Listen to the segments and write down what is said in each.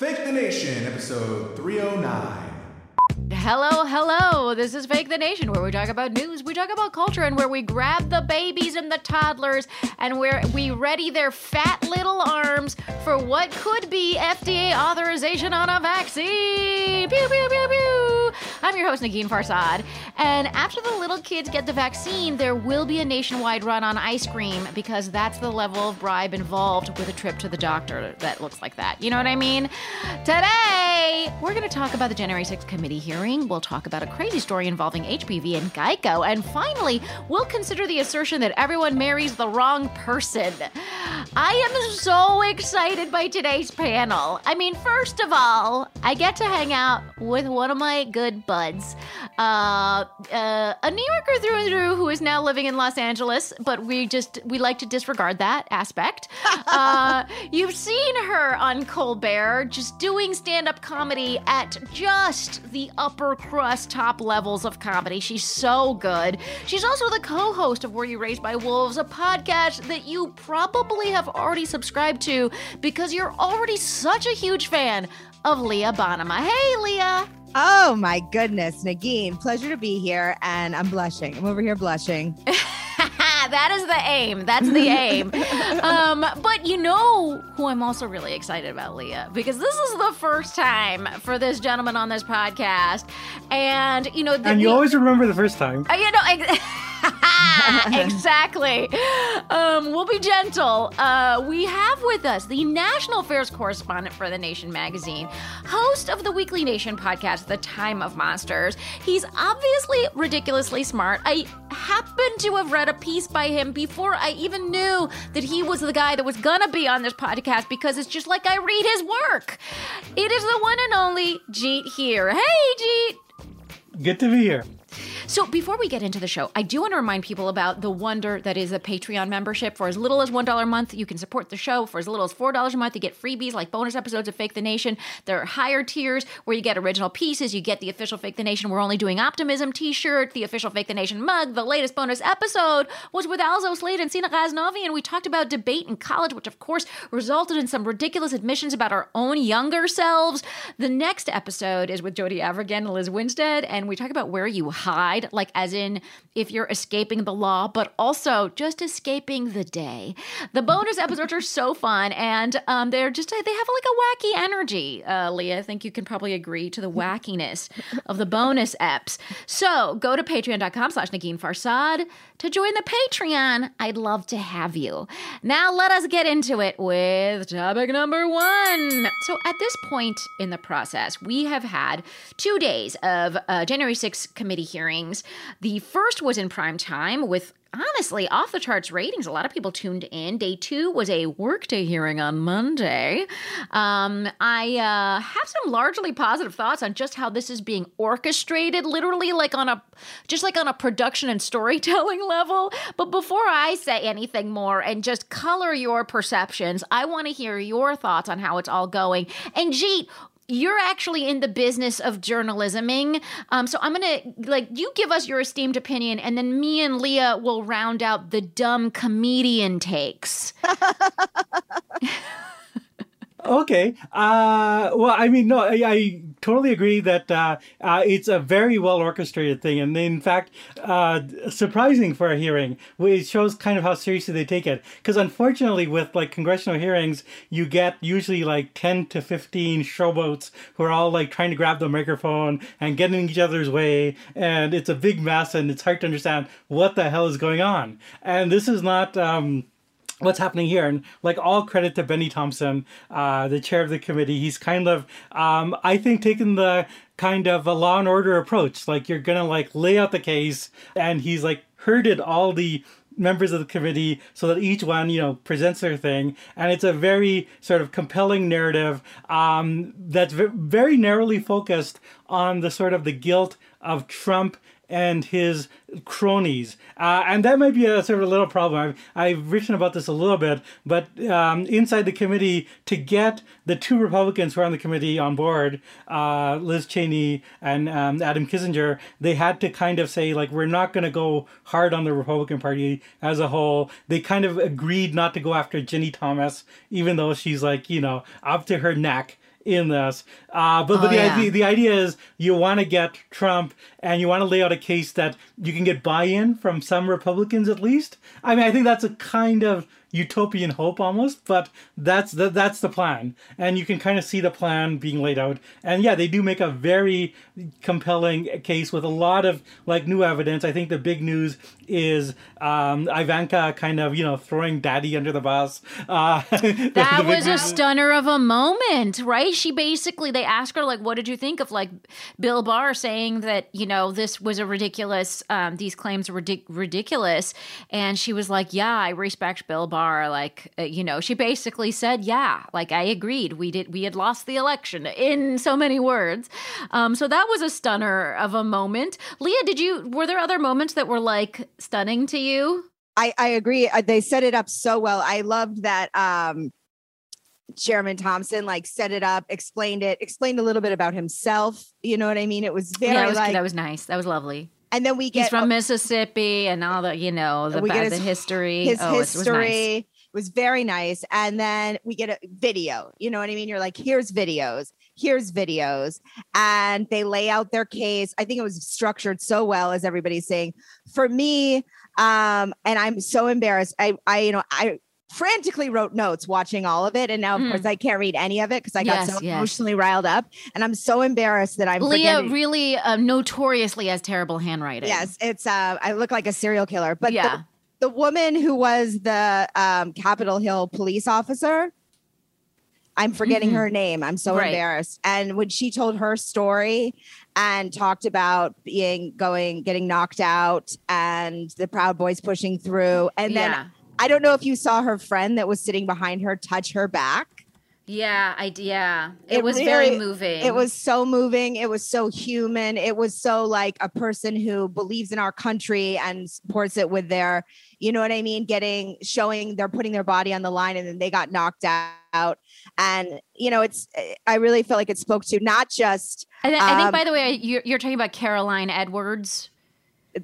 Fake the Nation, episode 309. Hello, hello. This is Fake the Nation, where we talk about news, we talk about culture, and where we grab the babies and the toddlers and where we ready their fat little arms for what could be FDA authorization on a vaccine. Pew, pew, pew, pew. I'm your host, Negin Farsad. And after the little kids get the vaccine, there will be a nationwide run on ice cream because that's the level of bribe involved with a trip to the doctor that looks like that. You know what I mean? Today, we're going to talk about the January 6th committee hearing. We'll talk about a crazy story involving HPV and Geico. And finally, we'll consider the assertion that everyone marries the wrong person. I am so excited by today's panel. I mean, first of all, I get to hang out with one of my good buds, a New Yorker through and through who is now living in Los Angeles, but we like to disregard that aspect. You've seen her on Colbert just doing stand-up comedy at just the upper crust top levels of comedy. She's so good. She's also the co-host of Were You Raised by Wolves, a podcast that you probably have already subscribed to because you're already such a huge fan of Leah Bonnema. Hey, Leah. Oh, my goodness, Negin. Pleasure to be here. And I'm blushing. I'm over here blushing. That is the aim. That's the aim. But you know who I'm also really excited about, Leah, because this is the first time for this gentleman on this podcast. And, you know... And you always remember the first time. You know... Exactly. We'll be gentle. We have with us the national affairs correspondent for The Nation magazine, host of the weekly Nation podcast, The Time of Monsters. He's obviously ridiculously smart. I happened to have read a piece by him before I even knew that he was the guy that was going to be on this podcast because it's just like I read his work. It is the one and only Jeet Heer. Hey, Jeet. Good to be here. So before we get into the show, I do want to remind people about the wonder that is a Patreon membership. For as little as $1 a month, you can support the show. For as little as $4 a month, you get freebies like bonus episodes of Fake the Nation. There are higher tiers where you get original pieces. You get the official Fake the Nation We're Only Doing Optimism t-shirt, the official Fake the Nation mug. The latest bonus episode was with Alzo Slade and Sina Ghaznavi, and we talked about debate in college, which of course resulted in some ridiculous admissions about our own younger selves. The next episode is with Jodi Avirgan and Liz Winstead, and we talk about Where You Hide side, like as in if you're escaping the law, but also just escaping the day. The bonus episodes are so fun, and they're just, they have like a wacky energy. Leah, I think you can probably agree to the wackiness of the bonus eps. So go to patreon.com/NeginFarsad to join the Patreon. I'd love to have you. Now let us get into it with topic number one. So at this point in the process, we have had 2 days of January 6th committee hearings. The first was in prime time with honestly off the charts ratings. A lot of people tuned in. Day two was a workday hearing on Monday. I have some largely positive thoughts on just how this is being orchestrated, literally like on a production and storytelling level. But before I say anything more and just color your perceptions, I want to hear your thoughts on how it's all going. And Jeet, you're actually in the business of journalisming. So I'm going to, you give us your esteemed opinion, and then me and Leah will round out the dumb comedian takes. Okay. Well, I mean, no, I totally agree that it's a very well orchestrated thing. And in fact, surprising for a hearing, which shows kind of how seriously they take it. Because unfortunately, with like congressional hearings, you get usually like 10 to 15 showboats who are all like trying to grab the microphone and get in each other's way. And it's a big mess and it's hard to understand what the hell is going on. And this is not... what's happening here. And like, all credit to Benny Thompson, the chair of the committee. He's kind of, I think, taken the kind of a law and order approach. Like, you're going to like lay out the case, and he's like herded all the members of the committee so that each one, you know, presents their thing. And it's a very sort of compelling narrative that's very narrowly focused on the sort of the guilt of Trump and his cronies. And that might be a sort of a little problem. I've written about this a little bit, but inside the committee, to get the two Republicans who are on the committee on board, Liz Cheney and Adam Kinzinger, they had to kind of say, like, we're not going to go hard on the Republican Party as a whole. They kind of agreed not to go after Jenny Thomas, even though she's like, you know, up to her neck in this. The idea is you want to get Trump and you want to lay out a case that you can get buy-in from some Republicans at least. I mean, I think that's a kind of utopian hope almost, but that's the plan. And you can kind of see the plan being laid out. And yeah, they do make a very compelling case with a lot of like new evidence. I think the big news is Ivanka kind of, you know, throwing daddy under the bus. That was a stunner of a moment, right? She basically, they asked her like, what did you think of like Bill Barr saying that, you know, this was a ridiculous, these claims were ridiculous. And she was like, yeah, I respect Bill Barr. Like, you know, she basically said, yeah, like, I agreed. We had lost the election in so many words. So that was a stunner of a moment. Leah, were there other moments that were like stunning to you? I agree. They set it up so well. I loved that Chairman Thompson, like, set it up, explained a little bit about himself. You know what I mean? It was very that was nice. That was lovely. And then we get... He's from Mississippi and all the, you know, the history. His history was very nice. And then we get a video. You know what I mean? You're like, here's videos. And they lay out their case. I think it was structured so well, as everybody's saying. For me, and I'm so embarrassed. I frantically wrote notes watching all of it. And now, of course, I can't read any of it because I got emotionally riled up. And I'm so embarrassed that I'm forgetting. Really notoriously has terrible handwriting. Yes, it's I look like a serial killer. But the woman who was the Capitol Hill police officer, I'm forgetting her name. I'm so embarrassed. And when she told her story and talked about getting knocked out and the Proud Boys pushing through. And then... Yeah. I don't know if you saw her friend that was sitting behind her touch her back. Yeah, It was really, very moving. It was so moving. It was so human. It was so like a person who believes in our country and supports it with their, you know what I mean, they're putting their body on the line, and then they got knocked out. And, you know, I really feel like it spoke to not just. And I think, by the way, you're talking about Caroline Edwards.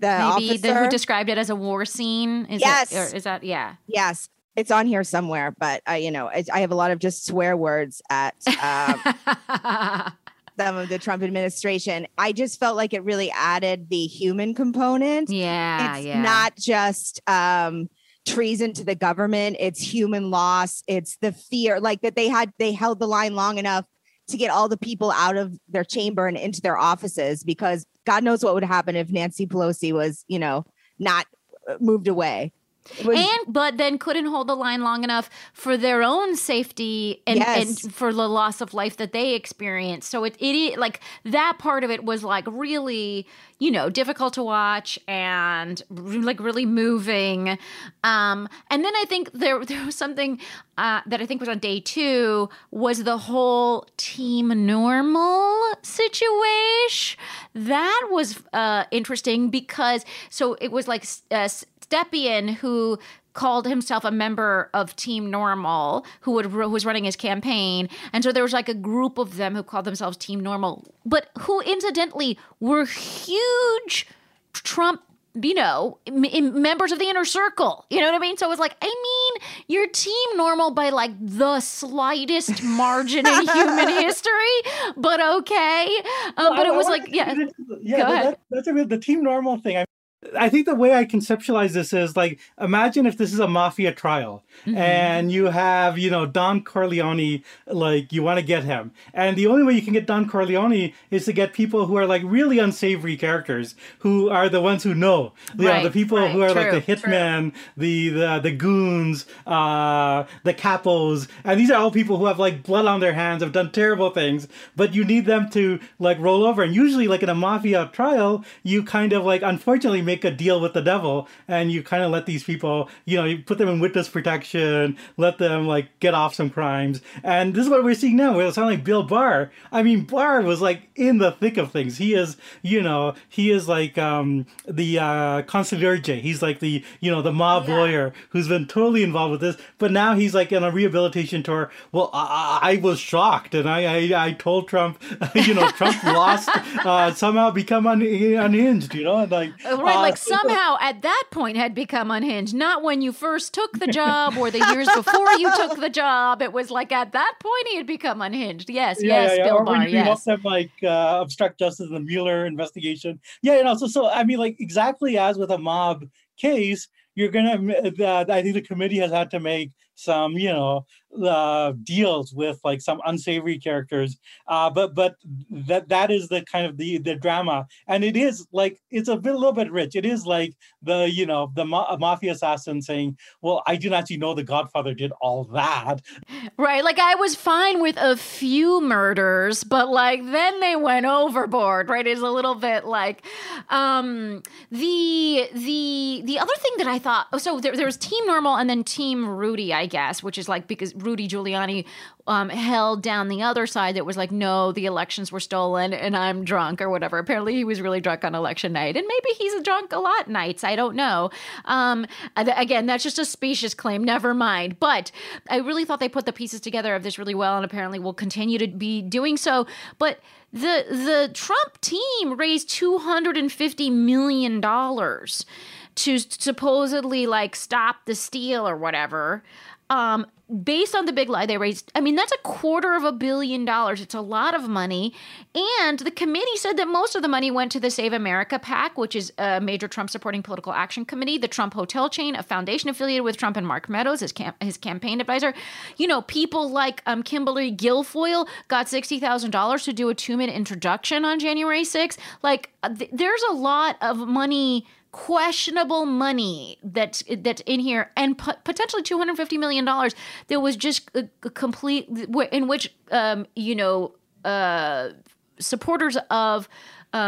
Who described it as a war scene. Yes. It's on here somewhere, but I have a lot of just swear words at some of the Trump administration. I just felt like it really added the human component. Yeah. It's not just treason to the government. It's human loss. It's the fear, like that they held the line long enough to get all the people out of their chamber and into their offices, because God knows what would happen if Nancy Pelosi was, you know, not moved away. But then couldn't hold the line long enough for their own safety and for the loss of life that they experienced. So it like that part of it was like really, you know, difficult to watch and like really moving. And then I think there was something that I think was on day 2 was the whole Team Normal situation. That was interesting because so it was like Stepien, who called himself a member of Team Normal, who was running his campaign. And so there was like a group of them who called themselves Team Normal, but who incidentally were huge Trump, you know, members of the inner circle. You know what I mean? So it was like, I mean, you're Team Normal by like the slightest margin in human history, but okay. That's a real, the Team Normal thing. I think the way I conceptualize this is like, imagine if this is a mafia trial and you have, you know, Don Corleone, like you want to get him. And the only way you can get Don Corleone is to get people who are like really unsavory characters, who are the ones who know, you know, the people who are like the hitmen, the goons, the capos. And these are all people who have like blood on their hands, have done terrible things, but you need them to like roll over. And usually like in a mafia trial, you kind of like, unfortunately, make a deal with the devil, and you kind of let these people, you know, you put them in witness protection, let them like get off some crimes. And this is what we're seeing now. It sounds like Bill Barr. I mean, Barr was like in the thick of things. He is, you know, he is like the concierge. He's like the, you know, the mob lawyer who's been totally involved with this. But now he's like in a rehabilitation tour. Well, I was shocked, and I told Trump, you know, Trump lost, somehow become unhinged, you know, and like. Like somehow at that point had become unhinged, not when you first took the job or the years before you took the job. It was like at that point he had become unhinged. Yes, Bill Barr, yes. You must have like obstruct justice in the Mueller investigation. Yeah, you know, so I mean, like exactly as with a mob case, you're going to, I think the committee has had to make some, you know, deals with like some unsavory characters. But that is the kind of the drama. And it is like, it's a little bit rich. It is like the, you know, the mafia assassin saying, well, I didn't actually know the Godfather did all that. Right. Like I was fine with a few murders, but like then they went overboard, right? It's a little bit like the other thing that I thought, so there was Team Normal and then Team Rudy, I guess, which is like, because Rudy Giuliani held down the other side that was like, no, the elections were stolen and I'm drunk or whatever. Apparently he was really drunk on election night, and maybe he's drunk a lot nights. I don't know. Again, that's just a specious claim. Never mind. But I really thought they put the pieces together of this really well, and apparently will continue to be doing so. But the Trump team raised $250 million to supposedly like stop the steal or whatever. Based on the big lie they raised, I mean, that's $250 million. It's a lot of money. And the committee said that most of the money went to the Save America PAC, which is a major Trump-supporting political action committee, the Trump hotel chain, a foundation affiliated with Trump and Mark Meadows, his campaign advisor. You know, people like Kimberly Guilfoyle got $60,000 to do a 2-minute introduction on January 6th. Like, there's a lot of money, questionable money that's in here, and potentially $250 million that was just a complete, in which, you know, supporters of,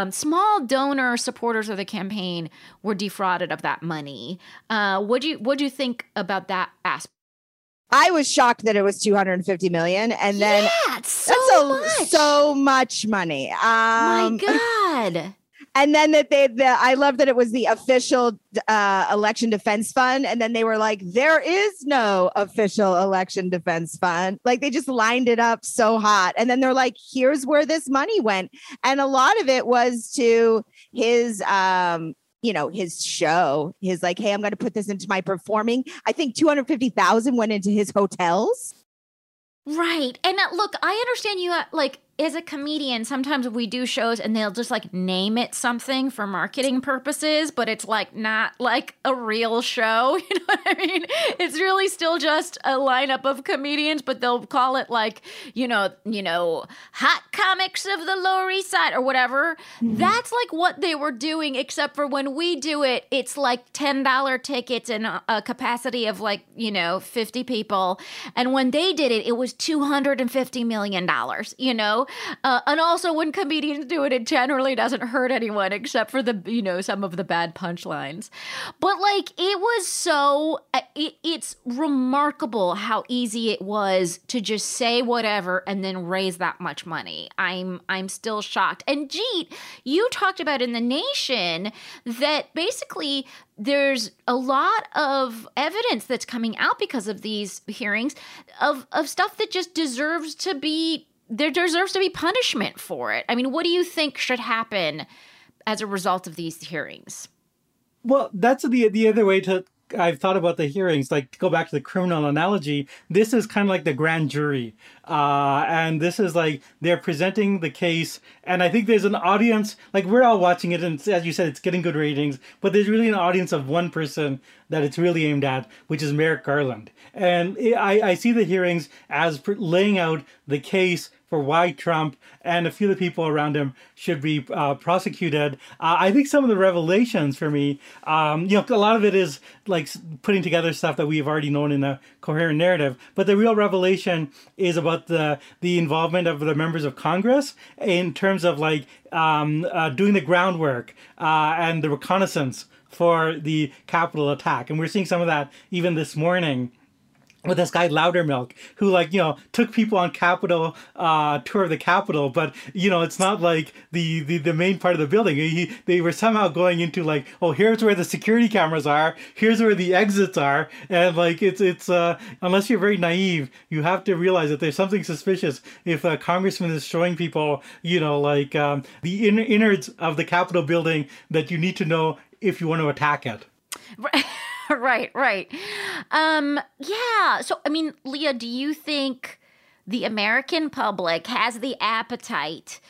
small donor supporters of the campaign were defrauded of that money. What do you think about that aspect? I was shocked that it was $250 million, and then so much money. My God. And then I love that it was the official election defense fund. And then they were like, there is no official election defense fund. Like they just lined it up so hot. And then they're like, here's where this money went. And a lot of it was to his, you know, his show. His like, hey, I'm going to put this into my performing. I think $250,000 went into his hotels. Right. And look, I understand you like is a comedian, sometimes we do shows and they'll just like name it something for marketing purposes, but it's like not like a real show. You know what I mean? It's really still just a lineup of comedians, but they'll call it like, you know, Hot Comics of the Lower East Side or whatever. Mm-hmm. That's like what they were doing, except for when we do it, it's like $10 tickets and a capacity of like, 50 people. And when they did it, it was $250 million, you know? And also when comedians do it, it generally doesn't hurt anyone except for the, some of the bad punchlines. But like, it was so, it's remarkable how easy it was to just say whatever and then raise that much money. I'm still shocked. And Jeet, you talked about in The Nation that basically there's a lot of evidence that's coming out because of these hearings of stuff that just deserves to be, there deserves to be punishment for it. I mean, what do you think should happen as a result of these hearings? Well, that's the other way to I've thought about the hearings. Like, to go back to the criminal analogy, this is kind of like the grand jury. And this is like, they're presenting the case. And I think there's an audience, like we're all watching it. And as you said, it's getting good ratings. But there's really an audience of one person that it's really aimed at, which is Merrick Garland. And I see the hearings as laying out the case for why Trump and a few of the people around him should be prosecuted. I think some of the revelations for me, a lot of it is like putting together stuff that we've already known in a coherent narrative. But the real revelation is about the involvement of the members of Congress in terms of like doing the groundwork and the reconnaissance for the Capitol attack. And we're seeing some of that even this morning with this guy Loudermilk, who took people on Capitol tour of the Capitol, but it's not like the main part of the building. They were somehow going into like, oh, here's where the security cameras are, here's where the exits are, and like it's unless you're very naive, you have to realize that there's something suspicious if a congressman is showing people the innards of the Capitol building that you need to know if you want to attack it. Right. Right. Yeah. So, I mean, Leah, do you think the American public has the appetite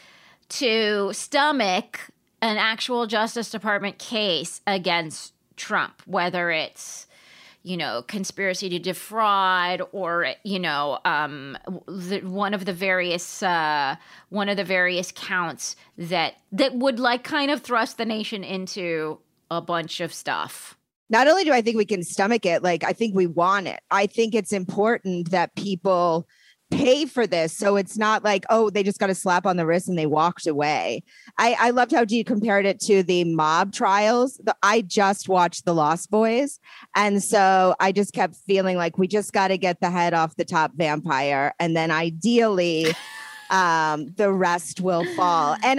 to stomach an actual Justice Department case against Trump, whether it's, conspiracy to defraud or, one of the various counts that would like kind of thrust the nation into a bunch of stuff? Not only do I think we can stomach it, like I think we want it. I think it's important that people pay for this. So it's not like, oh, they just got a slap on the wrist and they walked away. I loved how you compared it to the mob trials. I just watched The Lost Boys. And so I just kept feeling like we just got to get the head off the top vampire. And then ideally, the rest will fall. And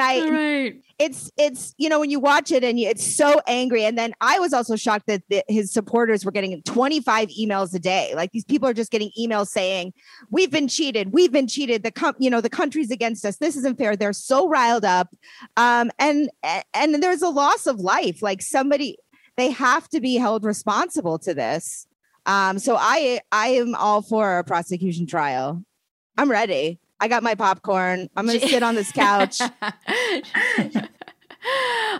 it's, when you watch it and it's so angry. And then I was also shocked that his supporters were getting 25 emails a day. Like these people are just getting emails saying, we've been cheated. The country's against us. This isn't fair. They're so riled up. And there's a loss of life. Like they have to be held responsible to this. So I am all for a prosecution trial. I'm ready. I got my popcorn. I'm going to sit on this couch. All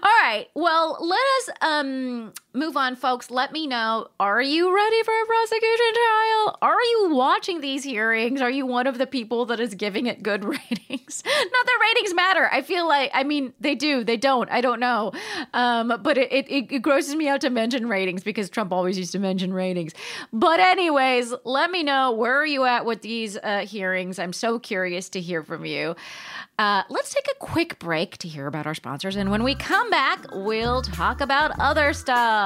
right. Well, let us move on, folks. Let me know, are you ready for a prosecution trial? Are you watching these hearings? Are you one of the people that is giving it good ratings? Not that ratings matter. I feel like, I mean, they do. They don't. I don't know. But it grosses me out to mention ratings because Trump always used to mention ratings. But anyways, let me know, where are you at with these hearings? I'm so curious to hear from you. Let's take a quick break to hear about our sponsors. And when we come back, we'll talk about other stuff.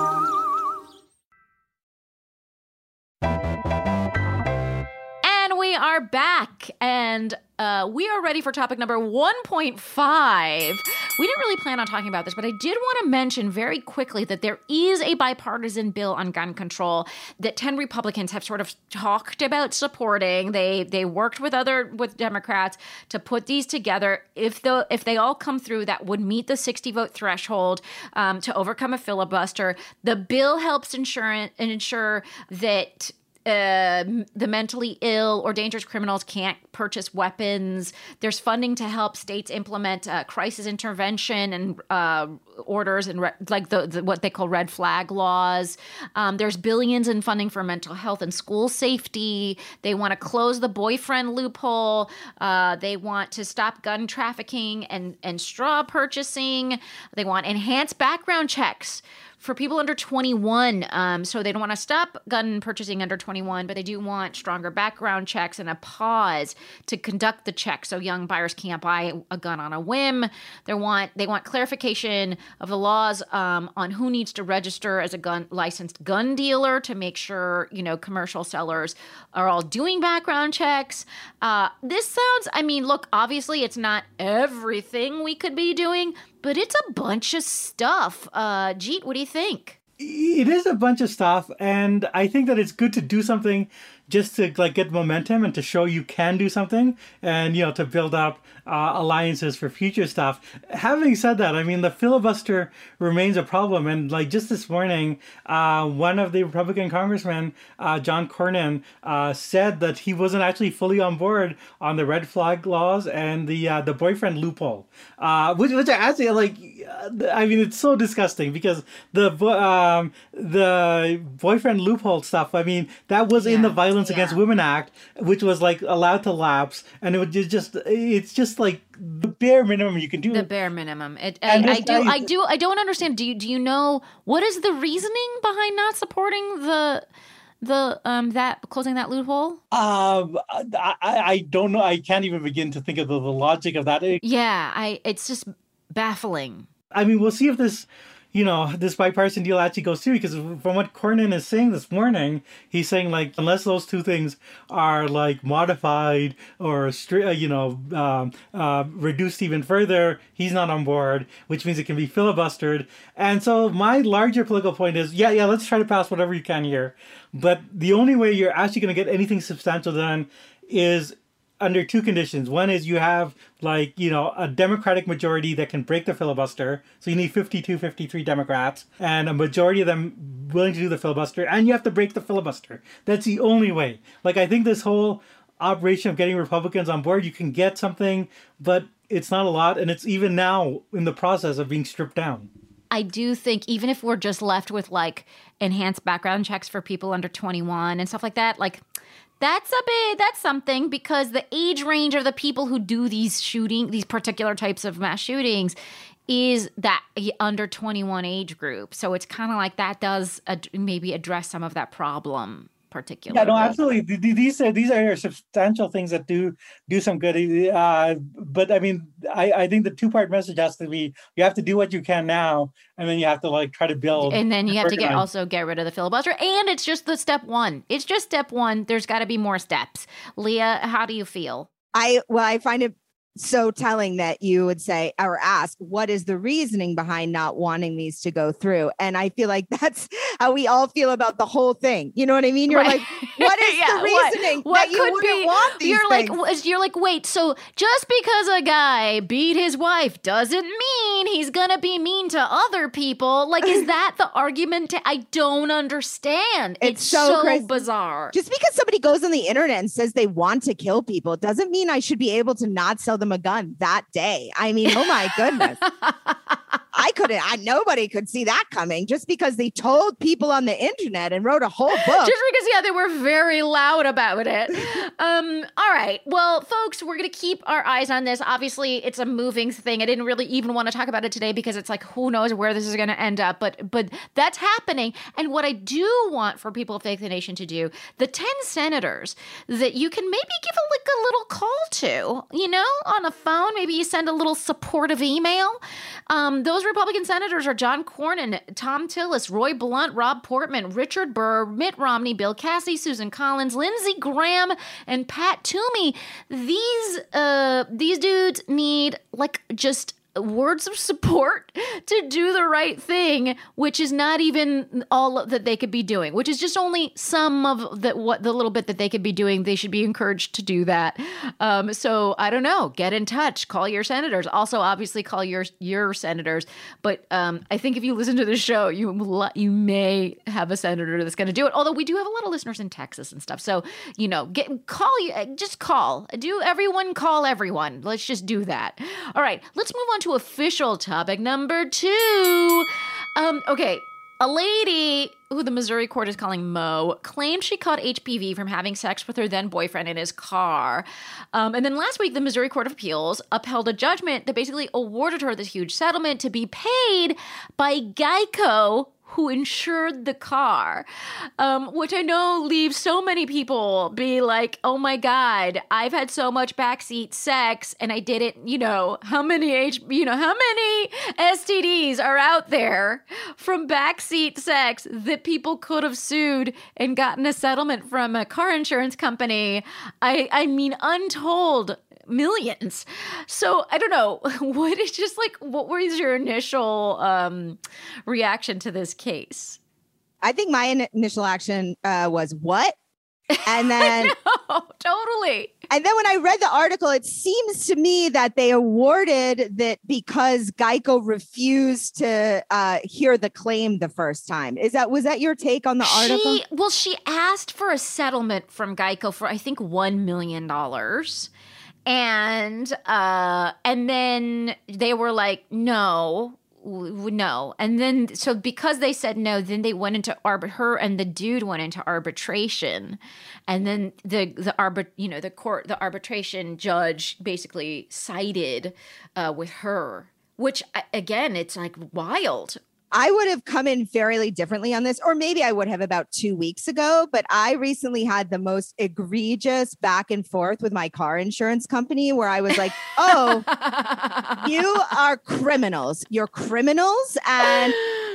And we are back, and we are ready for topic number 1.5. We didn't really plan on talking about this, but I did want to mention very quickly that there is a bipartisan bill on gun control that 10 Republicans have sort of talked about supporting. They worked with Democrats to put these together. If they all come through, that would meet the 60-vote threshold to overcome a filibuster. The bill helps ensure that the mentally ill or dangerous criminals can't purchase weapons. There's funding to help states implement crisis intervention and orders and what they call red flag laws. There's billions in funding for mental health and school safety. They want to close the boyfriend loophole. They want to stop gun trafficking and straw purchasing. They want enhanced background checks for people under 21, so they don't want to stop gun purchasing under 21, but they do want stronger background checks and a pause to conduct the check so young buyers can't buy a gun on a whim. They want clarification of the laws on who needs to register as a licensed gun dealer to make sure, commercial sellers are all doing background checks. This sounds, look, obviously it's not everything we could be doing, but it's a bunch of stuff. Jeet, what do you think? It is a bunch of stuff, and I think that it's good to do something just to get momentum and to show you can do something and, to build up alliances for future stuff. Having said that, the filibuster remains a problem. And just this morning, one of the Republican congressmen, John Cornyn, said that he wasn't actually fully on board on the red flag laws and the boyfriend loophole, which I actually it's so disgusting because the boyfriend loophole stuff, that was in the violence Against Women Act, which was allowed to lapse, and it's just the bare minimum you can do. The bare minimum. I don't understand. Do you know what is the reasoning behind not supporting that closing that loophole? I don't know. I can't even begin to think of the logic of that. It's just baffling. We'll see if this. This bipartisan deal actually goes through, because from what Cornyn is saying this morning, he's saying unless those two things are modified or reduced even further, he's not on board, which means it can be filibustered. And so my larger political point is, let's try to pass whatever you can here, but the only way you're actually going to get anything substantial done is under two conditions. One is you have a Democratic majority that can break the filibuster. So you need 52, 53 Democrats and a majority of them willing to do the filibuster. And you have to break the filibuster. That's the only way. I think this whole operation of getting Republicans on board, you can get something, but it's not a lot. And it's even now in the process of being stripped down. I do think even if we're just left with enhanced background checks for people under 21 and stuff like that, That's something, because the age range of the people who do these particular types of mass shootings is that under 21 age group. So it's kind of like that does maybe address some of that problem particularly. Yeah, no, absolutely. These are substantial things that do some good. But I mean, I think the two-part message has to be, you have to do what you can now, and then you have to like try to build. And then you have to get rid of the filibuster. And it's just the step one. It's just step one. There's got to be more steps. Leah, how do you feel? I find it so telling that you would say or ask, what is the reasoning behind not wanting these to go through? And I feel like that's how we all feel about the whole thing. You know what I mean? You're like, what is the reasoning that you wouldn't want these things? You're like, wait, so just because a guy beat his wife doesn't mean he's gonna be mean to other people. Like, is that the argument? I don't understand. It's so bizarre. Just because somebody goes on the internet and says they want to kill people doesn't mean I should be able to not sell them a gun that day. I mean, oh my goodness. Nobody could see that coming just because they told people on the internet and wrote a whole book. Just because, yeah, they were very loud about it. All right. Well, folks, we're going to keep our eyes on this. Obviously, it's a moving thing. I didn't really even want to talk about it today because it's like, who knows where this is going to end up, but that's happening. And what I do want for people of Fake the Nation to do, the 10 senators that you can maybe give a little call to, you know, on the phone, maybe you send a little supportive email. Those Republican senators are John Cornyn, Tom Tillis, Roy Blunt, Rob Portman, Richard Burr, Mitt Romney, Bill Cassidy, Susan Collins, Lindsey Graham, and Pat Toomey. These dudes need like just words of support to do the right thing, which is not even all that they could be doing, which is just only some of the little bit that they could be doing. They should be encouraged to do that. So I don't know, get in touch, call your senators. Also, obviously call your senators. But I think if you listen to the show, you may have a senator that's going to do it. Although we do have a lot of listeners in Texas and stuff. So, you know, just call. Call everyone. Let's just do that. All right, let's move on to official topic number 2. A lady who the Missouri court is calling Mo claimed she caught HPV from having sex with her then boyfriend in his car. And then last week, the Missouri Court of Appeals upheld a judgment that basically awarded her this huge settlement to be paid by Geico, who insured the car, which I know leaves so many people be like, oh my God, I've had so much backseat sex and I didn't, how many STDs are out there from backseat sex that people could have sued and gotten a settlement from a car insurance company? I mean, untold millions. So I don't know. What was your initial reaction to this case? I think my initial action was what? And then no, totally. And then when I read the article, it seems to me that they awarded that because Geico refused to hear the claim the first time. Was that your take on the article? She asked for a settlement from Geico for I think $1 million. And then they were like, no. And then, so because they said no, then they went into her and the dude went into arbitration. And then the arbitration judge basically sided with her, which again, it's like wild. I would have come in fairly differently on this, or maybe I would have about 2 weeks ago, but I recently had the most egregious back and forth with my car insurance company where I was like, oh, you are criminals. You're criminals. And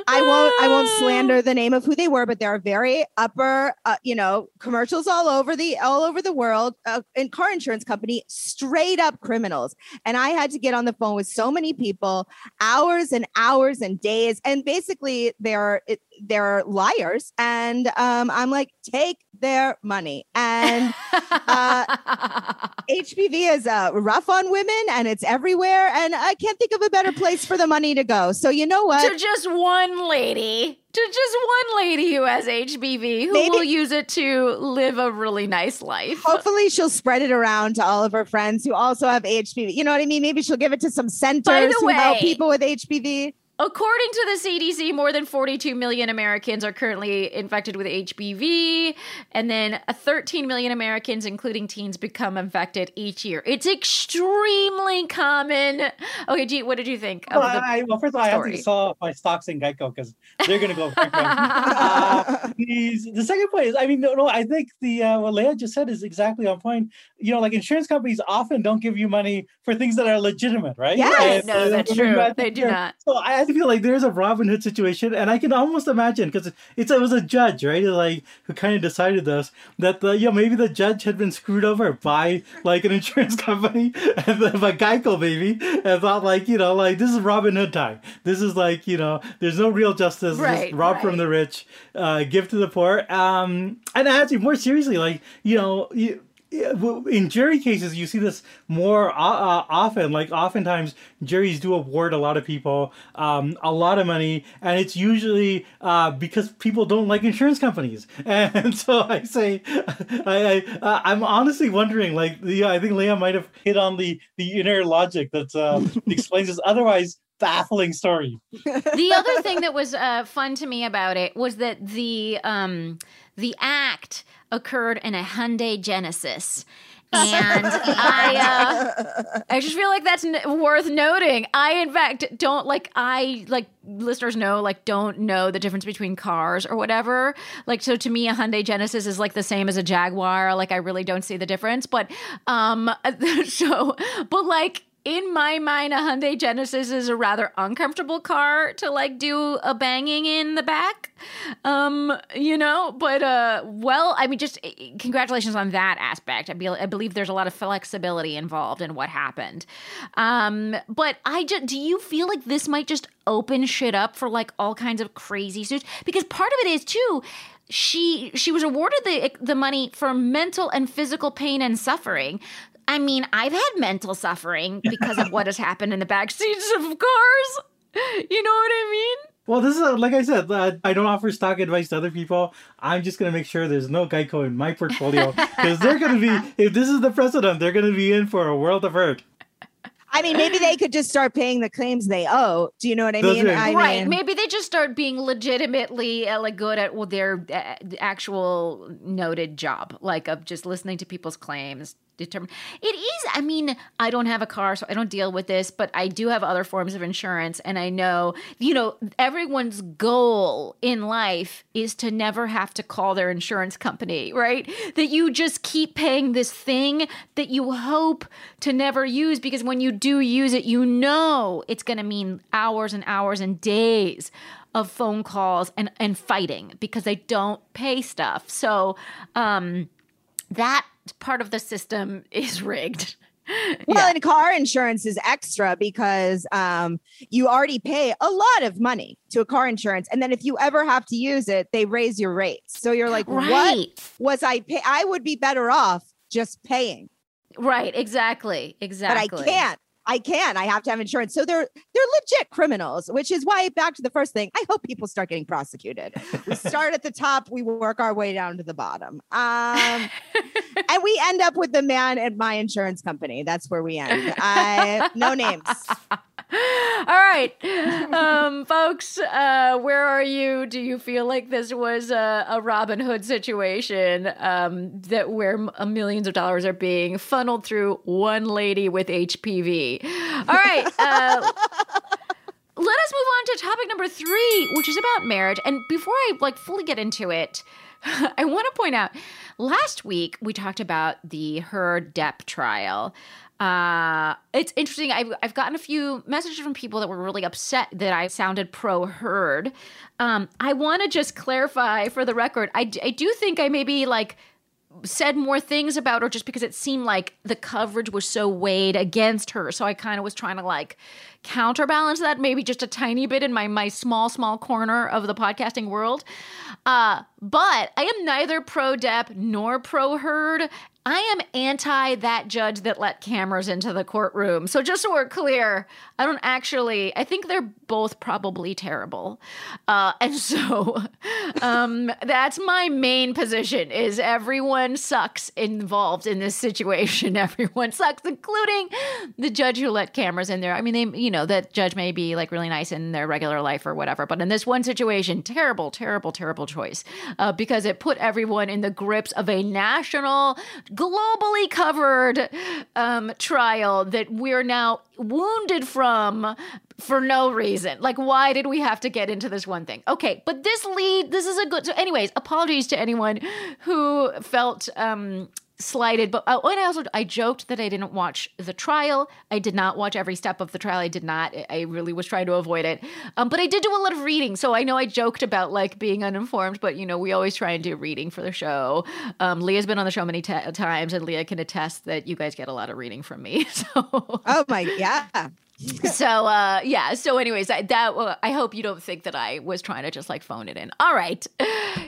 I won't slander the name of who they were, but there are very upper, commercials all over the world and car insurance company, straight up criminals. And I had to get on the phone with so many people, hours and hours and days. And basically they're liars. And I'm like, take their money. And HPV is rough on women and it's everywhere. And I can't think of a better place for the money to go. So you know what? To just one lady who has HPV who will use it to live a really nice life. Hopefully she'll spread it around to all of her friends who also have HPV. You know what I mean? Maybe she'll give it to some centers who help people with HPV. According to the CDC, more than 42 million Americans are currently infected with HPV, and then 13 million Americans, including teens, become infected each year. It's extremely common. Okay, Jeet, what did you think of first of all, story? I actually saw my stocks in Geico because they're going to go. The second point is, I mean, no, I think the what Leah just said is exactly on point. You know, like insurance companies often don't give you money for things that are legitimate, right? Yes, and, no, that's true. They do not. So I feel like there's a Robin Hood situation, and I can almost imagine because it was a judge, right? Like who kind of decided this that maybe the judge had been screwed over by like an insurance company, and by Geico maybe, and thought like this is Robin Hood time. This is like there's no real justice. Right, rob from the rich, give to the poor. And actually more seriously, like in jury cases, you see this more often. Like oftentimes, juries do award a lot of people a lot of money, and it's usually because people don't like insurance companies. And so I say, I'm honestly wondering. Like, I think Leah might have hit on the inner logic that explains this. Otherwise, baffling story. The other thing that was fun to me about it was that the act occurred in a Hyundai Genesis. And I just feel like that's worth noting. I, in fact, don't listeners know, don't know the difference between cars or whatever. Like, so to me, a Hyundai Genesis is like the same as a Jaguar. Like, I really don't see the difference. But, in my mind, a Hyundai Genesis is a rather uncomfortable car to do a banging in the back, But just congratulations on that aspect. I believe there's a lot of flexibility involved in what happened. But do you feel like this might just open shit up for all kinds of crazy suits? Because part of it is too. She was awarded the money for mental and physical pain and suffering. I mean, I've had mental suffering because of what has happened in the back seats of cars. You know what I mean? Well, this is, like I said, I don't offer stock advice to other people. I'm just going to make sure there's no Geico in my portfolio because they're going to be, if this is the precedent, they're going to be in for a world of hurt. I mean, maybe they could just start paying the claims they owe. Do you know what I mean? Right. Maybe they just start being legitimately good at their actual noted job, of just listening to people's claims. It is. I mean, I don't have a car, so I don't deal with this, but I do have other forms of insurance. And I know, everyone's goal in life is to never have to call their insurance company, right? That you just keep paying this thing that you hope to never use, because when you do use it, it's going to mean hours and hours and days of phone calls and fighting because they don't pay stuff. So that part of the system is rigged. Well, and car insurance is extra because you already pay a lot of money to a car insurance. And then if you ever have to use it, they raise your rates. So you're like, what was I pay? I would be better off just paying. Right. Exactly. But I can't. I have to have insurance. So they're legit criminals, which is why, back to the first thing, I hope people start getting prosecuted. We start at the top. We work our way down to the bottom. And we end up with the man at my insurance company. That's where we end. No names. All right, folks, where are you? Do you feel like this was a Robin Hood situation that where millions of dollars are being funneled through one lady with HPV? All right. Let us move on to topic number 3, which is about marriage. And before I fully get into it, I want to point out last week we talked about the HER-Depp trial. It's interesting. I've gotten a few messages from people that were really upset that I sounded pro-HERD. I want to just clarify for the record. I do think I maybe said more things about her just because it seemed like the coverage was so weighed against her. So I kind of was trying to counterbalance that maybe just a tiny bit in my small corner of the podcasting world. But I am neither pro-Depp nor pro-HERD. I am anti that judge that let cameras into the courtroom. So just so we're clear, I don't actually, I think they're both probably terrible. And so that's my main position, is everyone sucks involved in this situation. Everyone sucks, including the judge who let cameras in there. I mean, they, you know, that judge may be like really nice in their regular life or whatever, but in this one situation, terrible, terrible, terrible choice, because it put everyone in the grips of a national, globally covered trial that we're now wounded from for no reason. Like, why did we have to get into this one thing? Okay, but this is a good, so anyways, apologies to anyone who felt slighted. But I joked that I didn't watch the trial. I did not watch every step of the trial. I did not. I really was trying to avoid it. But I did do a lot of reading. So I know I joked about like being uninformed, but you know, we always try and do reading for the show. Leah's been on the show many times, and Leah can attest that you guys get a lot of reading from me. So yeah. So so anyways, I hope you don't think that I was trying to just like phone it in. All right,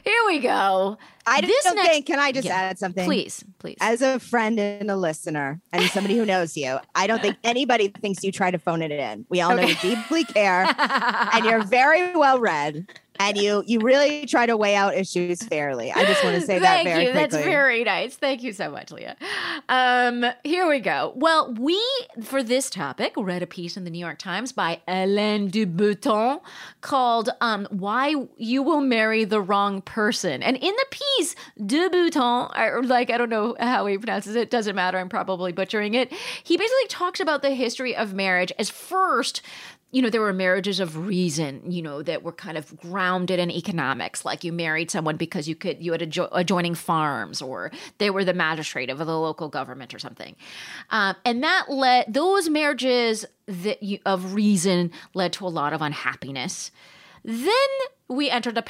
here we go. Can I just add something? Please. As a friend and a listener and somebody who knows you, I don't think anybody thinks you try to phone it in. We all know you deeply care and you're very well read. And you really try to weigh out issues fairly. I just want to say that very quickly. That's very nice. Thank you so much, Leah. Here we go. Well, we, for this topic, read a piece in the New York Times by Alain de Botton called Why You Will Marry the Wrong Person. And in the piece, de Botton, I don't know how he pronounces it. Doesn't matter. I'm probably butchering it. He basically talks about the history of marriage as first, you know, there were marriages of reason, you know, that were kind of grounded in economics. Like you married someone because you had adjoining farms, or they were the magistrate of the local government or something. And that led, those marriages of reason led to a lot of unhappiness. Then we entered a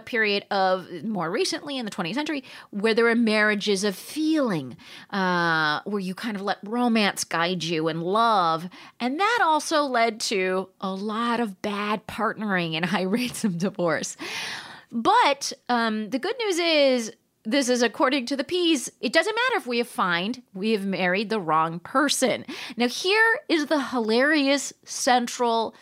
period of, more recently in the 20th century, where there were marriages of feeling, where you kind of let romance guide you and love. And that also led to a lot of bad partnering and high rates of divorce. But the good news is, this is according to the piece, it doesn't matter if we have married the wrong person. Now, here is the hilarious central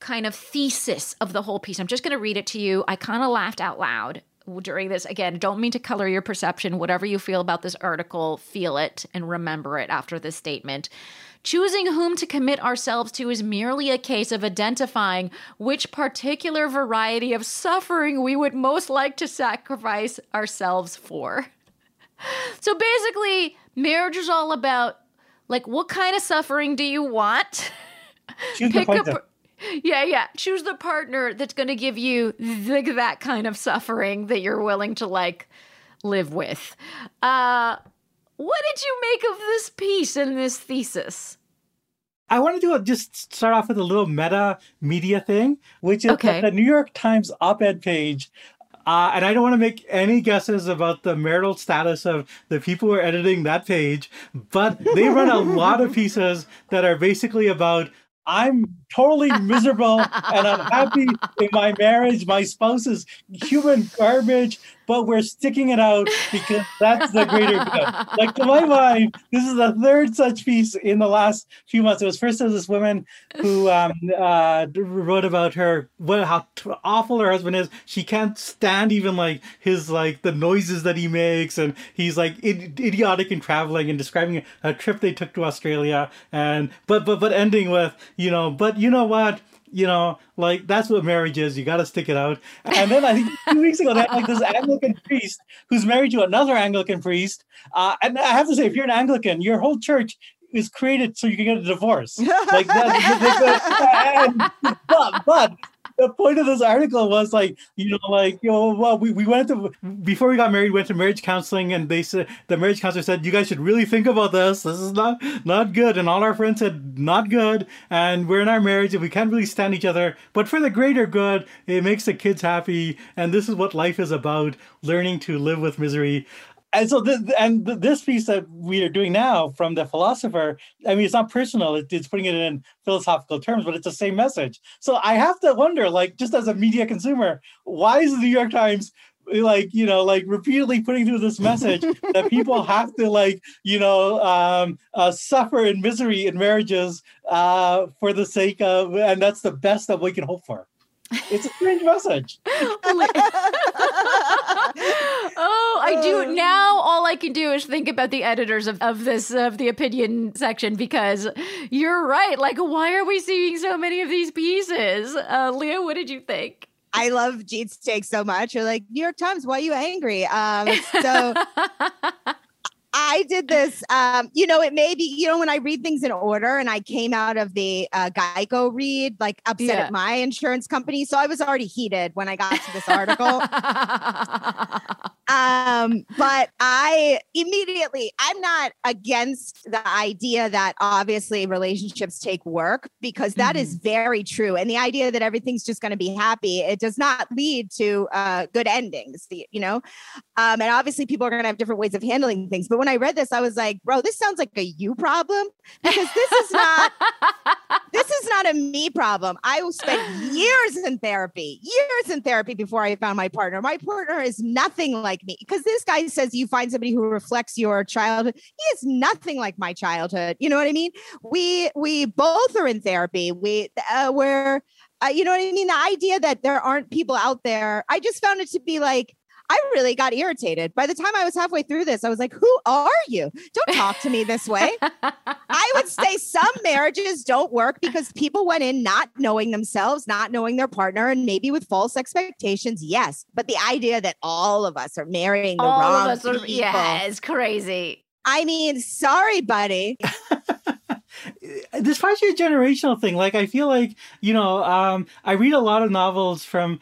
kind of thesis of the whole piece. I'm just going to read it to you. I kind of laughed out loud during this. Again, don't mean to color your perception. Whatever you feel about this article, feel it and remember it after this statement. Choosing whom to commit ourselves to is merely a case of identifying which particular variety of suffering we would most like to sacrifice ourselves for. So basically, marriage is all about, like, what kind of suffering do you want? Choose the partner that's going to give you that kind of suffering that you're willing to, like, live with. What did you make of this piece and this thesis? I want to just start off with a little media thing, which is the New York Times op-ed page. And I don't want to make any guesses about the marital status of the people who are editing that page, but they run a lot of pieces that are basically about, I'm totally miserable and unhappy in my marriage. My spouse is human garbage, but we're sticking it out because that's the greater good. Like, to my mind, this is the third such piece in the last few months. It was first as this woman who wrote about how awful her husband is. She can't stand even like his, like, the noises that he makes, and he's like idiotic in traveling, and describing a trip they took to Australia, and but ending with, you know, but you know what? You know, like, that's what marriage is. You got to stick it out. And then I think 2 weeks ago, they had like this Anglican priest who's married to another Anglican priest. And I have to say, if you're an Anglican, your whole church is created so you can get a divorce. Like that. But the point of this article was we went to, before we got married, we went to marriage counseling, and they said, the marriage counselor said, you guys should really think about this. This is not good. And all our friends said, not good. And we're in our marriage and we can't really stand each other, but for the greater good, it makes the kids happy. And this is what life is about, learning to live with misery. And so this piece that we are doing now from the philosopher, I mean, it's not personal. It's putting it in philosophical terms, but it's the same message. So I have to wonder, like, just as a media consumer, why is the New York Times repeatedly putting through this message that people have to suffer in misery in marriages for the sake of, and that's the best that we can hope for. It's a strange message. Oh, I do. Now all I can do is think about the editors of the opinion section, because you're right. Like, why are we seeing so many of these pieces? Leah, what did you think? I love Jeet's take so much. You're like, New York Times, why are you angry? So I did this, it may be, when I read things in order, and I came out of the Geico read, upset at my insurance company. So I was already heated when I got to this article. But I'm not against the idea that obviously relationships take work, because that is very true. And the idea that everything's just going to be happy, it does not lead to good endings, and obviously people are going to have different ways of handling things. But when I read this, I was like, bro, this sounds like a you problem, because this is not a me problem. I spent years in therapy before I found my partner. My partner is nothing like me, because this guy says you find somebody who reflects your childhood. He is nothing like my childhood. You know what I mean? We both are in therapy. You know what I mean? The idea that there aren't people out there, I just found it to be like, I really got irritated. By the time I was halfway through this, I was like, who are you? Don't talk to me this way. I would say some marriages don't work because people went in not knowing themselves, not knowing their partner, and maybe with false expectations. Yes. But the idea that all of us are marrying the wrong people. Yeah, it's crazy. I mean, sorry, buddy. This might be a generational thing. I feel like, I read a lot of novels from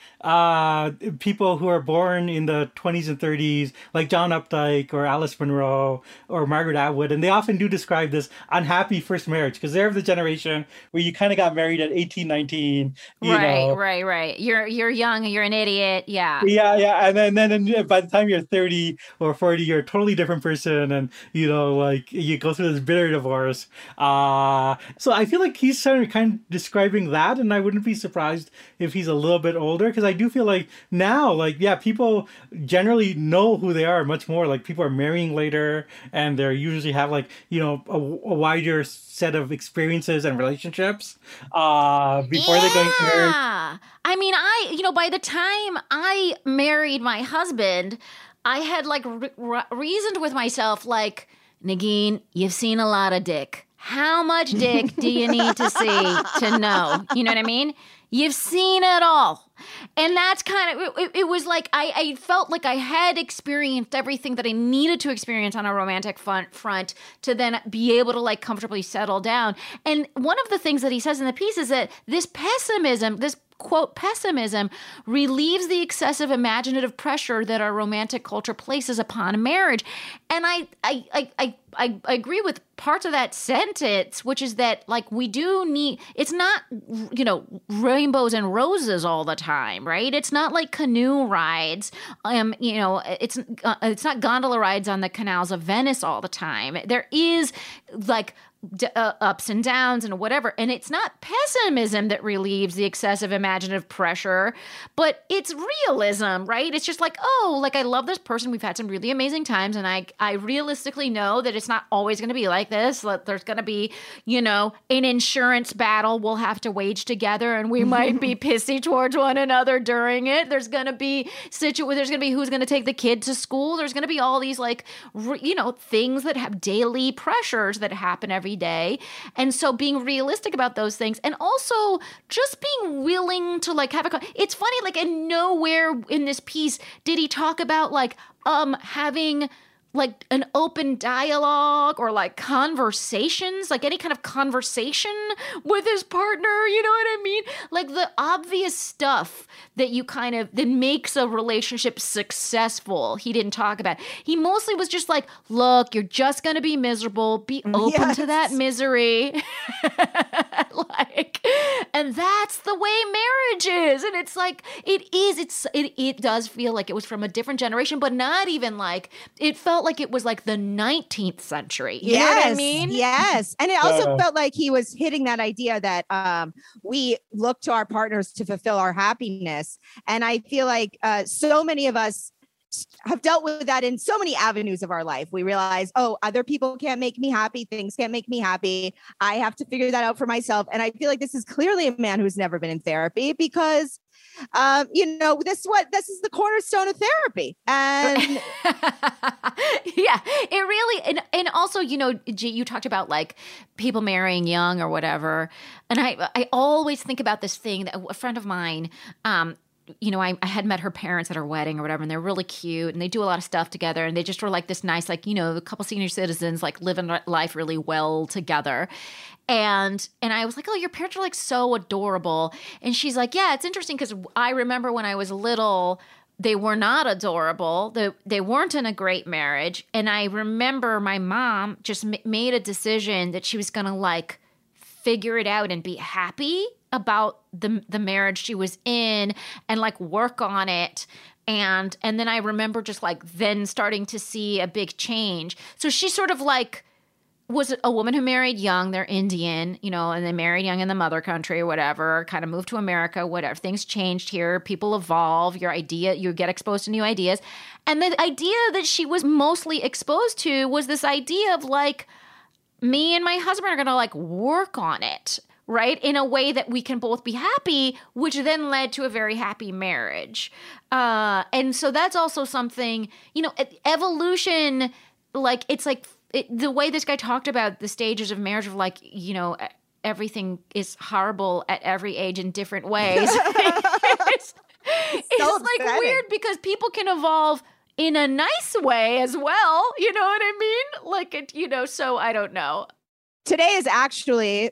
people who are born in the 20s and 30s, like John Updike or Alice Munro or Margaret Atwood. And they often do describe this unhappy first marriage, because they're of the generation where you kind of got married at 18, 19. Right. You're young, you're an idiot. Yeah. Yeah. And then by the time you're 30 or 40, you're a totally different person. And, you go through this bitter divorce. So I feel like he's kind of describing that, and I wouldn't be surprised if he's a little bit older, because I do feel like now, people generally know who they are much more. People are marrying later, and they usually have a wider set of experiences and relationships before they go into marriage. Yeah, I mean, by the time I married my husband, I had reasoned with myself, Negin, you've seen a lot of dick. How much dick do you need to see to know? You know what I mean? You've seen it all. And that's kind of, it was like, I felt like I had experienced everything that I needed to experience on a romantic front to then be able to comfortably settle down. And one of the things that he says in the piece is that this pessimism, this quote, pessimism relieves the excessive imaginative pressure that our romantic culture places upon marriage. And I agree with parts of that sentence, which is that we do need, it's not, rainbows and roses all the time, right? It's not like canoe rides, it's not gondola rides on the canals of Venice all the time. There is ups and downs and whatever. And it's not pessimism that relieves the excessive imaginative pressure, but it's realism, right? It's just I love this person. We've had some really amazing times. And I realistically know that it's not always going to be like this. There's going to be, an insurance battle we'll have to wage together, and we might be pissy towards one another during it. There's going to be who's going to take the kid to school. There's going to be all these things that have daily pressures that happen every day. And so being realistic about those things, and also just being willing to have a, it's funny, and nowhere in this piece did he talk about having an open dialogue or conversations, any kind of conversation with his partner. You know what I mean? The obvious stuff that you that makes a relationship successful, he didn't talk about. He mostly was just look, you're just going to be miserable. Be open to that misery. like, and that's the way marriage is. And it's like, it does feel like it was from a different generation, but not even like, it felt like it was like the 19th century. You know what I mean? Yes. And it also felt like he was hitting that idea that we look to our partners to fulfill our happiness. And I feel like so many of us have dealt with that in so many avenues of our life. We realize, oh, other people can't make me happy. Things can't make me happy. I have to figure that out for myself. And I feel like this is clearly a man who's never been in therapy because, this is the cornerstone of therapy. And yeah, it really, and also, you talked about like people marrying young or whatever. And I always think about this thing that a friend of mine, I had met her parents at her wedding or whatever, and they're really cute and they do a lot of stuff together. And they just were like this nice, like, a couple senior citizens, like living life really well together. And I was like, oh, your parents are like so adorable. And she's like, yeah, it's interesting because I remember when I was little, they were not adorable. They weren't in a great marriage. And I remember my mom just made a decision that she was going to like figure it out and be happy about the marriage she was in and like work on it. And then I remember just like then starting to see a big change. So she sort of like was a woman who married young. They're Indian, and they married young in the mother country or whatever, kind of moved to America, whatever. Things changed here. People evolve. You get exposed to new ideas. And the idea that she was mostly exposed to was this idea of like, me and my husband are going to like work on it. Right? In a way that we can both be happy, which then led to a very happy marriage. And so that's also something, evolution, like it's like the way this guy talked about the stages of marriage of like, everything is horrible at every age in different ways. It's so like upsetting. Weird because people can evolve in a nice way as well. You know what I mean? Like, so I don't know. Today is actually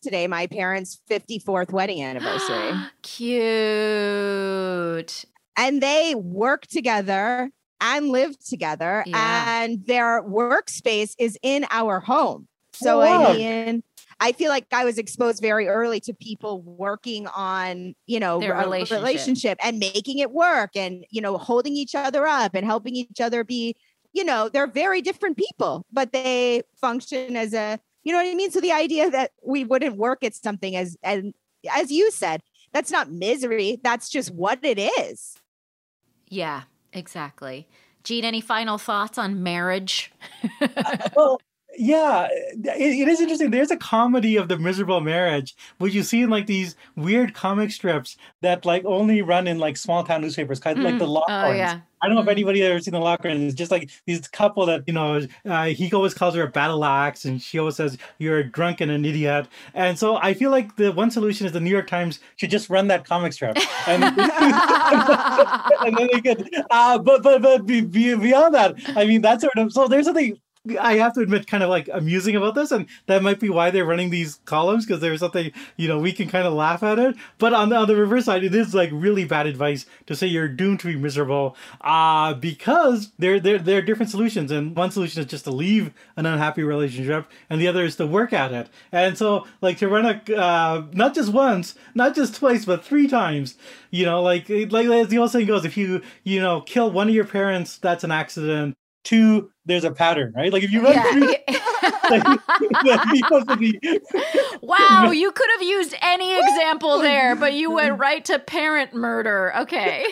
today, my parents' 54th wedding anniversary. Cute. And they work together and live together, and their workspace is in our home. So I feel like I was exposed very early to people working on, their relationship and making it work and, holding each other up and helping each other be, they're very different people, but they function as a, you know what I mean? So the idea that we wouldn't work at something as you said, that's not misery. That's just what it is. Yeah, exactly. Jeet, any final thoughts on marriage? Yeah, it is interesting. There's a comedy of the miserable marriage, which you see in like these weird comic strips that like only run in like small town newspapers, like the Lockhorns. Oh, yeah. I don't know if anybody's ever seen the Lockhorns. It's just like these couple that, he always calls her a battle axe and she always says, you're a drunk and an idiot. And so I feel like the one solution is the New York Times should just run that comic strip. And, and then they get, but beyond that, I mean, that sort of, so there's something I have to admit, kind of like amusing about this, and that might be why they're running these columns, because there's something, we can kind of laugh at it. But on the reverse side, it is like really bad advice to say you're doomed to be miserable, because there are different solutions, and one solution is just to leave an unhappy relationship, and the other is to work at it. And so, like to run a not just once, not just twice, but 3 times, like as the old saying goes, if you kill one of your parents, that's an accident. 2, there's a pattern, right? Like if you run through, wow, you could have used any example there, but you went right to parent murder. Okay.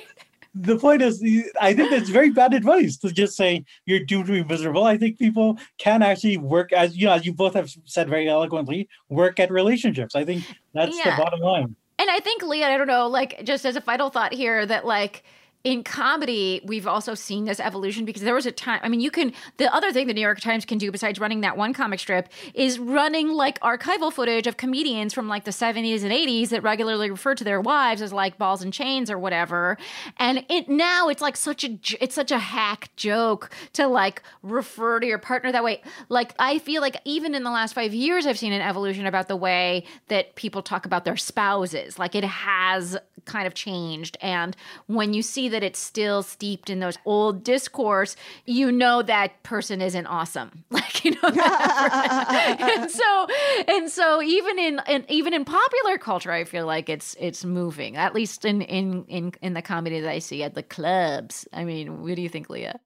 The point is, I think that's very bad advice to just say you're doomed to be miserable. I think people can actually work, as you both have said very eloquently, work at relationships. I think that's the bottom line. And I think, Leah, I don't know, like just as a final thought here that like, in comedy, we've also seen this evolution because there was a time, the other thing the New York Times can do besides running that one comic strip is running like archival footage of comedians from like the 70s and 80s that regularly referred to their wives as like balls and chains or whatever. And now it's like such a hack joke to like refer to your partner that way. Like I feel like even in the last 5 years, I've seen an evolution about the way that people talk about their spouses. Like it has kind of changed. And when you see that it's still steeped in those old discourse, you know that person isn't awesome. Like, you know, that, right? and so even in popular culture, I feel like it's moving, at least in the comedy that I see at the clubs. I mean, what do you think, Leah?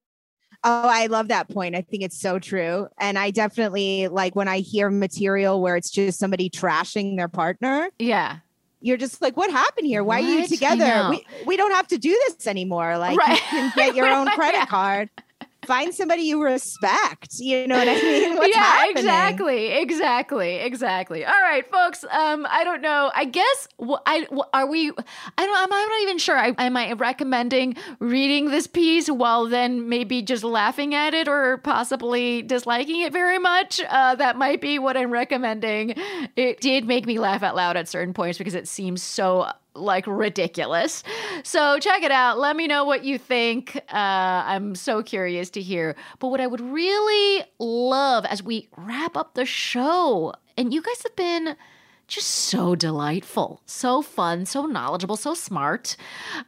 Oh, I love that point. I think it's so true. And I definitely like when I hear material where it's just somebody trashing their partner. Yeah. You're just like, what happened here? Why are you together? We don't have to do this anymore. Like, right. You can get your own credit card. Find somebody you respect. You know what I mean? What's happening? Exactly. All right, folks. I don't know. I guess I'm not even sure. Am I recommending reading this piece while then maybe just laughing at it or possibly disliking it very much? That might be what I'm recommending. It did make me laugh out loud at certain points because it seems so like ridiculous. So check it out. Let me know what you think. I'm so curious to hear. But what I would really love as we wrap up the show, and you guys have been just so delightful, so fun, so knowledgeable, so smart.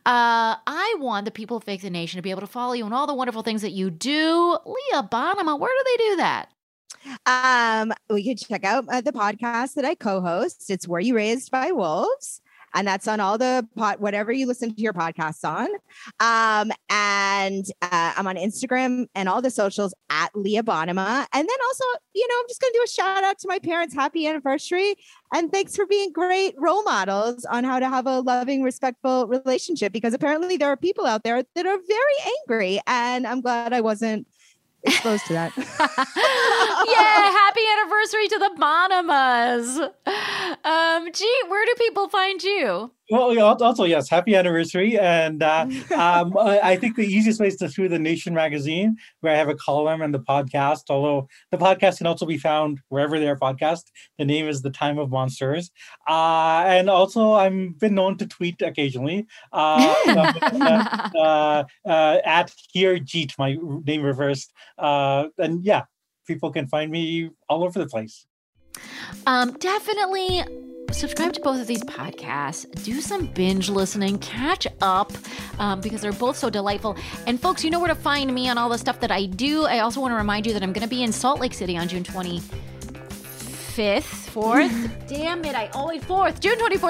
I want the people of Fake the Nation to be able to follow you and all the wonderful things that you do. Leah Bonnema, where do they do that? We can check out the podcast that I co-host. It's Were You Raised by Wolves? And that's on all the whatever you listen to your podcasts on. And I'm on Instagram and all the socials at Leah Bonnema. And then also, you know, I'm just going to do a shout out to my parents. Happy anniversary. And thanks for being great role models on how to have a loving, respectful relationship, because apparently there are people out there that are very angry. And I'm glad I wasn't exposed to that. Yeah, happy anniversary to the Bonnemas. Jeet, where do people find you? Well, also, yes, happy anniversary. And I think the easiest way is through The Nation magazine, where I have a column and the podcast, although the podcast can also be found wherever there are podcasts. The name is The Time of Monsters. And also, I've been known to tweet occasionally at Here Jeet, my name reversed. And yeah, people can find me all over the place. Definitely subscribe to both of these podcasts. Do some binge listening. Catch up because they're both so delightful. And folks, you know where to find me on all the stuff that I do. I also want to remind you that I'm going to be in Salt Lake City on June June 24th.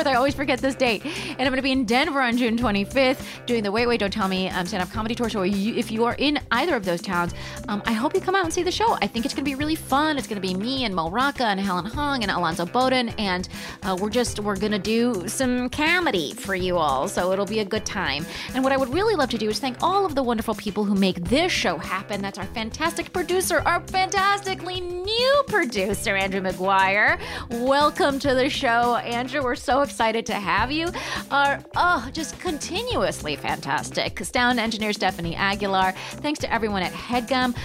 I always forget this date. And I'm going to be in Denver on June 25th doing the Wait, Don't Tell Me stand-up comedy tour. So if you are in either of those towns, I hope you come out and see the show. I think it's going to be really fun. It's going to be me and Mo Rocca and Helen Hung and Alonzo Bowden. And we're going to do some comedy for you all. So it'll be a good time. And what I would really love to do is thank all of the wonderful people who make this show happen. That's our fantastic producer, our fantastically new producer, Andrew McGuire. Welcome to the show, Andrew. We're so excited to have you. Just continuously fantastic sound engineer Stephanie Aguilar. Thanks to everyone at HeadGum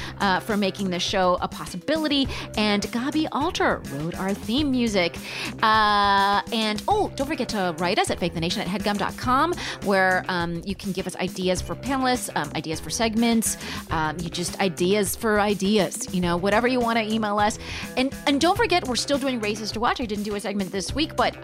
for making the show a possibility. And Gabi Alter wrote our theme music. And don't forget to write us at fakethenation@headgum.com, where you can give us ideas for panelists, ideas for segments, ideas for ideas. You know, whatever you want to email us. And don't forget, we're still doing Races to Watch. I didn't do a segment this week, but,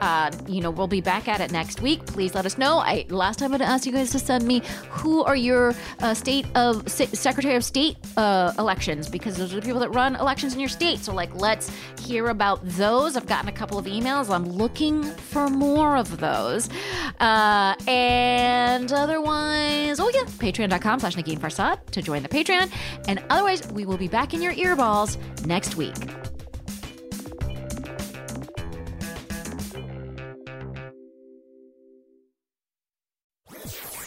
we'll be back at it next week. Please let us know. Last time I asked you guys to send me who are your Secretary of State elections, because those are the people that run elections in your state. So, let's hear about those. I've gotten a couple of emails. I'm looking for more of those. And otherwise, patreon.com/NeginFarsad to join the Patreon. And otherwise, we will be back in your earballs next week.